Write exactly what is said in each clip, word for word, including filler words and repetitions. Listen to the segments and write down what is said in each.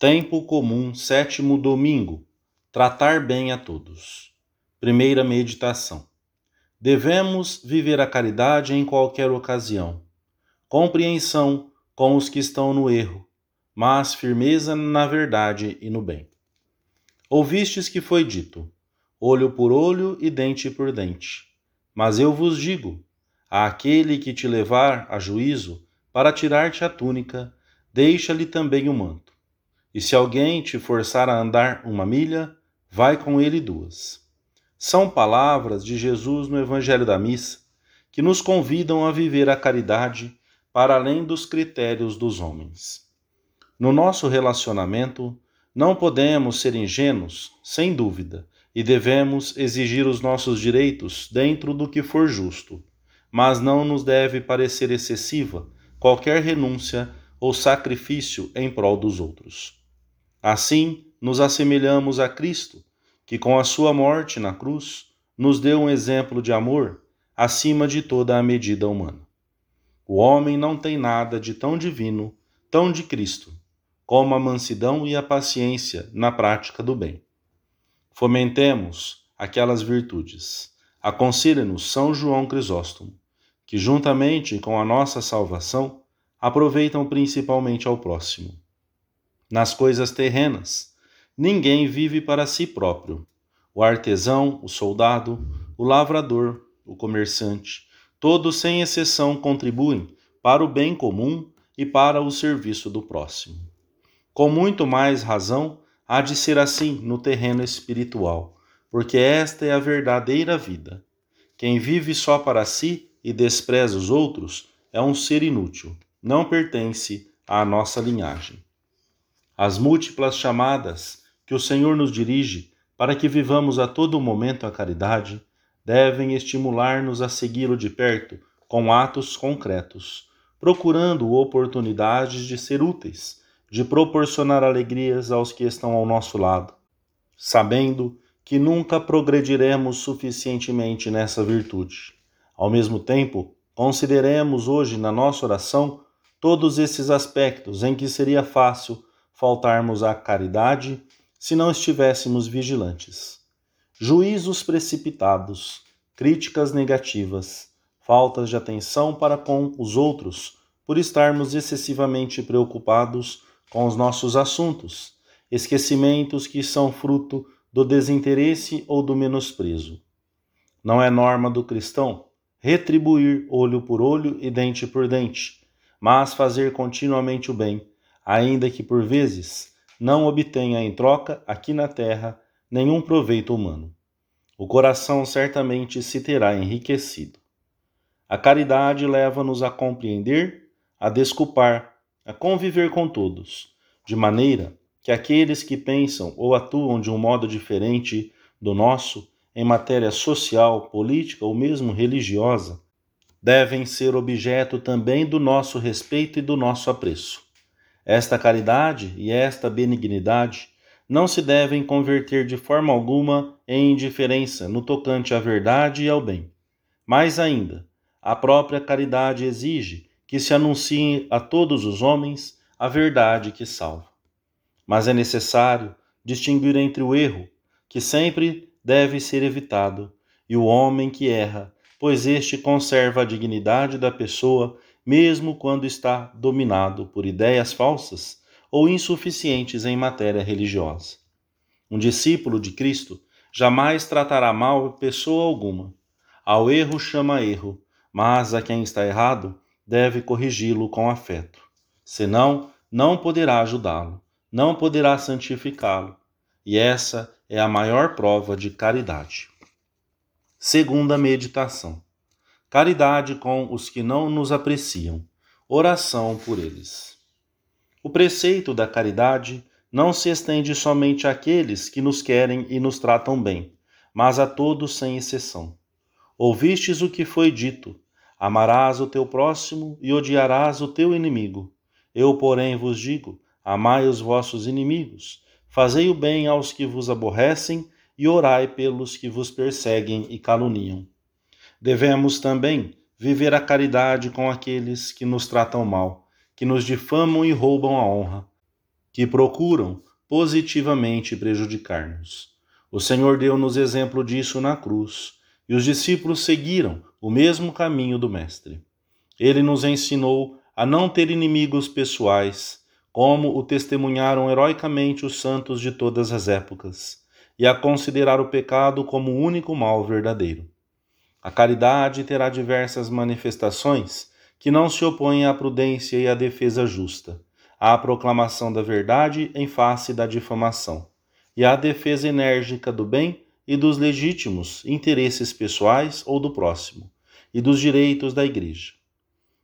Tempo comum, sétimo domingo. Tratar bem a todos. Primeira meditação. Devemos viver a caridade em qualquer ocasião. Compreensão com os que estão no erro, mas firmeza na verdade e no bem. Ouvistes que foi dito, olho por olho e dente por dente. Mas eu vos digo, àquele que te levar a juízo para tirar-te a túnica, deixa-lhe também o manto. E se alguém te forçar a andar uma milha, vai com ele duas. São palavras de Jesus no Evangelho da Missa, que nos convidam a viver a caridade para além dos critérios dos homens. No nosso relacionamento, não podemos ser ingênuos, sem dúvida, e devemos exigir os nossos direitos dentro do que for justo, mas não nos deve parecer excessiva qualquer renúncia ou sacrifício em prol dos outros. Assim, nos assemelhamos a Cristo, que com a sua morte na cruz, nos deu um exemplo de amor acima de toda a medida humana. O homem não tem nada de tão divino, tão de Cristo, como a mansidão e a paciência na prática do bem. Fomentemos aquelas virtudes. Aconselha-nos São João Crisóstomo, que juntamente com a nossa salvação, aproveitam principalmente ao próximo. Nas coisas terrenas, ninguém vive para si próprio. O artesão, o soldado, o lavrador, o comerciante, todos sem exceção contribuem para o bem comum e para o serviço do próximo. Com muito mais razão, há de ser assim no terreno espiritual, porque esta é a verdadeira vida. Quem vive só para si e despreza os outros é um ser inútil, não pertence à nossa linhagem. As múltiplas chamadas que o Senhor nos dirige para que vivamos a todo momento a caridade devem estimular-nos a segui-lo de perto com atos concretos, procurando oportunidades de ser úteis, de proporcionar alegrias aos que estão ao nosso lado, sabendo que nunca progrediremos suficientemente nessa virtude. Ao mesmo tempo, consideremos hoje na nossa oração todos esses aspectos em que seria fácil faltarmos à caridade se não estivéssemos vigilantes. Juízos precipitados, críticas negativas, faltas de atenção para com os outros por estarmos excessivamente preocupados com os nossos assuntos, esquecimentos que são fruto do desinteresse ou do menosprezo. Não é norma do cristão retribuir olho por olho e dente por dente, mas fazer continuamente o bem, ainda que por vezes não obtenha em troca aqui na terra nenhum proveito humano. O coração certamente se terá enriquecido. A caridade leva-nos a compreender, a desculpar, a conviver com todos, de maneira que aqueles que pensam ou atuam de um modo diferente do nosso, em matéria social, política ou mesmo religiosa, devem ser objeto também do nosso respeito e do nosso apreço. Esta caridade e esta benignidade não se devem converter de forma alguma em indiferença no tocante à verdade e ao bem. Mais ainda, a própria caridade exige que se anuncie a todos os homens a verdade que salva. Mas é necessário distinguir entre o erro, que sempre deve ser evitado, e o homem que erra, pois este conserva a dignidade da pessoa mesmo quando está dominado por ideias falsas ou insuficientes em matéria religiosa. Um discípulo de Cristo jamais tratará mal pessoa alguma. Ao erro chama erro, mas a quem está errado deve corrigi-lo com afeto. Senão, não poderá ajudá-lo, não poderá santificá-lo. E essa é a maior prova de caridade. Segunda meditação. Caridade com os que não nos apreciam. Oração por eles. O preceito da caridade não se estende somente àqueles que nos querem e nos tratam bem, mas a todos sem exceção. Ouvistes o que foi dito: amarás o teu próximo e odiarás o teu inimigo. Eu, porém, vos digo: amai os vossos inimigos, fazei o bem aos que vos aborrecem e orai pelos que vos perseguem e caluniam. Devemos também viver a caridade com aqueles que nos tratam mal, que nos difamam e roubam a honra, que procuram positivamente prejudicar-nos. O Senhor deu-nos exemplo disso na cruz, e os discípulos seguiram o mesmo caminho do Mestre. Ele nos ensinou a não ter inimigos pessoais, como o testemunharam heroicamente os santos de todas as épocas, e a considerar o pecado como o único mal verdadeiro. A caridade terá diversas manifestações que não se opõem à prudência e à defesa justa, à proclamação da verdade em face da difamação, e à defesa enérgica do bem e dos legítimos interesses pessoais ou do próximo, e dos direitos da Igreja.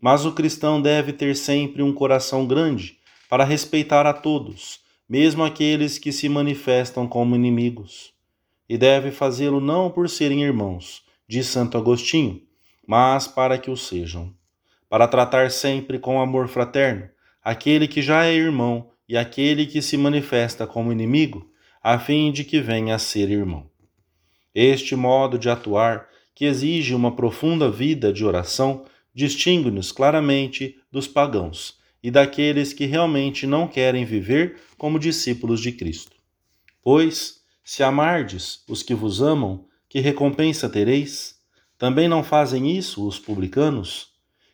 Mas o cristão deve ter sempre um coração grande para respeitar a todos, mesmo aqueles que se manifestam como inimigos, e deve fazê-lo não por serem irmãos, diz Santo Agostinho, mas para que o sejam, para tratar sempre com amor fraterno aquele que já é irmão e aquele que se manifesta como inimigo, a fim de que venha a ser irmão. Este modo de atuar, que exige uma profunda vida de oração, distingue-nos claramente dos pagãos e daqueles que realmente não querem viver como discípulos de Cristo. Pois, se amardes os que vos amam, que recompensa tereis? Também não fazem isso os publicanos?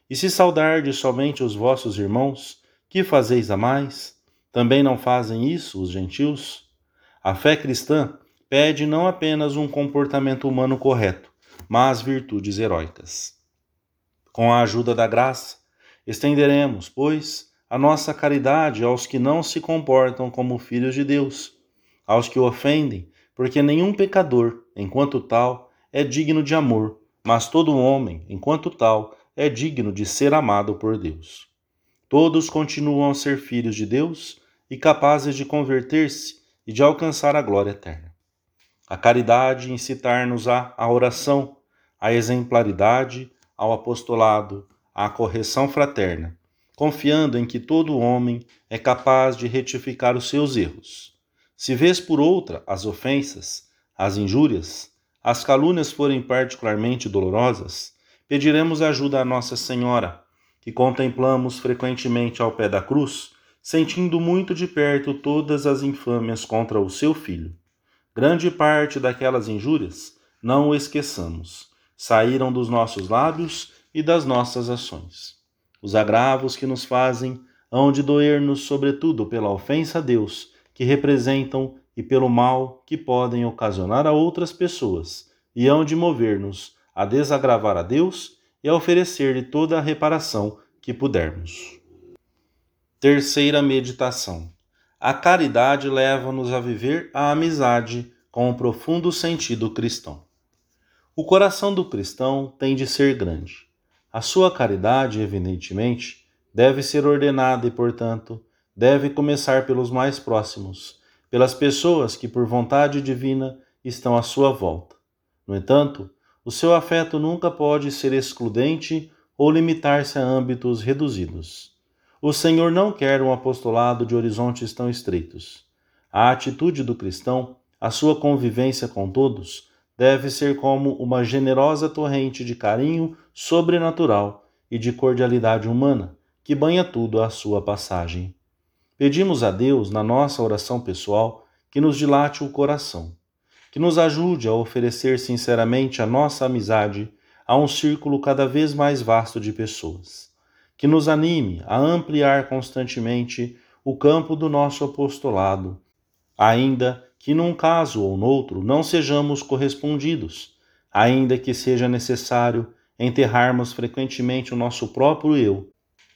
E se saudardes somente os vossos irmãos, que fazeis a mais? Também não fazem isso os gentios? A fé cristã pede não apenas um comportamento humano correto, mas virtudes heróicas. Com a ajuda da graça, estenderemos, pois, a nossa caridade aos que não se comportam como filhos de Deus, aos que o ofendem, porque nenhum pecador, enquanto tal, é digno de amor, mas todo homem, enquanto tal, é digno de ser amado por Deus. Todos continuam a ser filhos de Deus e capazes de converter-se e de alcançar a glória eterna. A caridade incitar-nos à oração, à exemplaridade, ao apostolado, à correção fraterna, confiando em que todo homem é capaz de retificar os seus erros. Se vês por outra as ofensas, as injúrias, as calúnias forem particularmente dolorosas, pediremos ajuda a Nossa Senhora, que contemplamos frequentemente ao pé da cruz, sentindo muito de perto todas as infâmias contra o seu Filho. Grande parte daquelas injúrias, não o esqueçamos, saíram dos nossos lábios e das nossas ações. Os agravos que nos fazem hão de doer-nos sobretudo pela ofensa a Deus, que representam, e pelo mal que podem ocasionar a outras pessoas, e hão de mover-nos a desagravar a Deus e a oferecer-lhe toda a reparação que pudermos. Terceira meditação. A caridade leva-nos a viver a amizade com um profundo sentido cristão. O coração do cristão tem de ser grande. A sua caridade, evidentemente, deve ser ordenada e, portanto, deve começar pelos mais próximos, pelas pessoas que por vontade divina estão à sua volta. No entanto, o seu afeto nunca pode ser excludente ou limitar-se a âmbitos reduzidos. O Senhor não quer um apostolado de horizontes tão estreitos. A atitude do cristão, a sua convivência com todos, deve ser como uma generosa torrente de carinho sobrenatural e de cordialidade humana, que banha tudo à sua passagem. Pedimos a Deus, na nossa oração pessoal, que nos dilate o coração, que nos ajude a oferecer sinceramente a nossa amizade a um círculo cada vez mais vasto de pessoas, que nos anime a ampliar constantemente o campo do nosso apostolado, ainda que num caso ou noutro não sejamos correspondidos, ainda que seja necessário enterrarmos frequentemente o nosso próprio eu,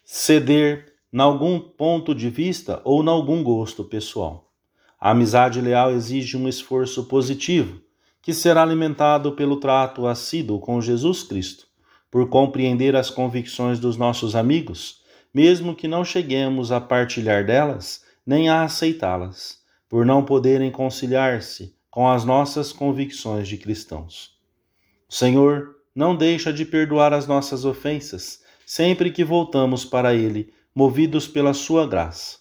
ceder em algum ponto de vista ou em algum gosto pessoal. A amizade leal exige um esforço positivo, que será alimentado pelo trato assíduo com Jesus Cristo, por compreender as convicções dos nossos amigos, mesmo que não cheguemos a partilhar delas nem a aceitá-las, por não poderem conciliar-se com as nossas convicções de cristãos. O Senhor não deixa de perdoar as nossas ofensas sempre que voltamos para Ele, movidos pela sua graça.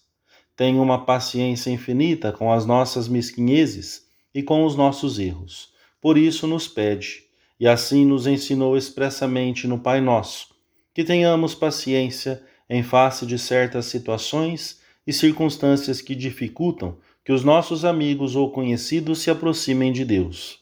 Tenha uma paciência infinita com as nossas mesquinhezes e com os nossos erros. Por isso nos pede, e assim nos ensinou expressamente no Pai Nosso, que tenhamos paciência em face de certas situações e circunstâncias que dificultam que os nossos amigos ou conhecidos se aproximem de Deus.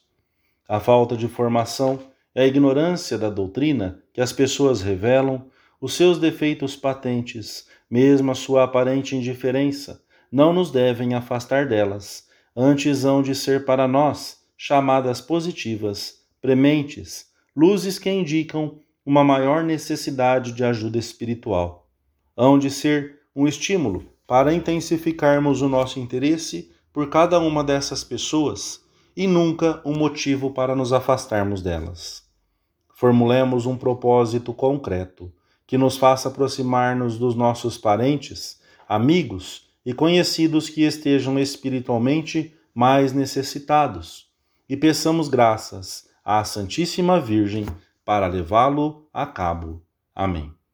A falta de formação é a ignorância da doutrina que as pessoas revelam, os seus defeitos patentes, mesmo a sua aparente indiferença, não nos devem afastar delas, antes hão de ser para nós chamadas positivas, prementes, luzes que indicam uma maior necessidade de ajuda espiritual. Hão de ser um estímulo para intensificarmos o nosso interesse por cada uma dessas pessoas e nunca um motivo para nos afastarmos delas. Formulemos um propósito concreto que nos faça aproximar-nos dos nossos parentes, amigos e conhecidos que estejam espiritualmente mais necessitados e peçamos graças à Santíssima Virgem para levá-lo a cabo. Amém.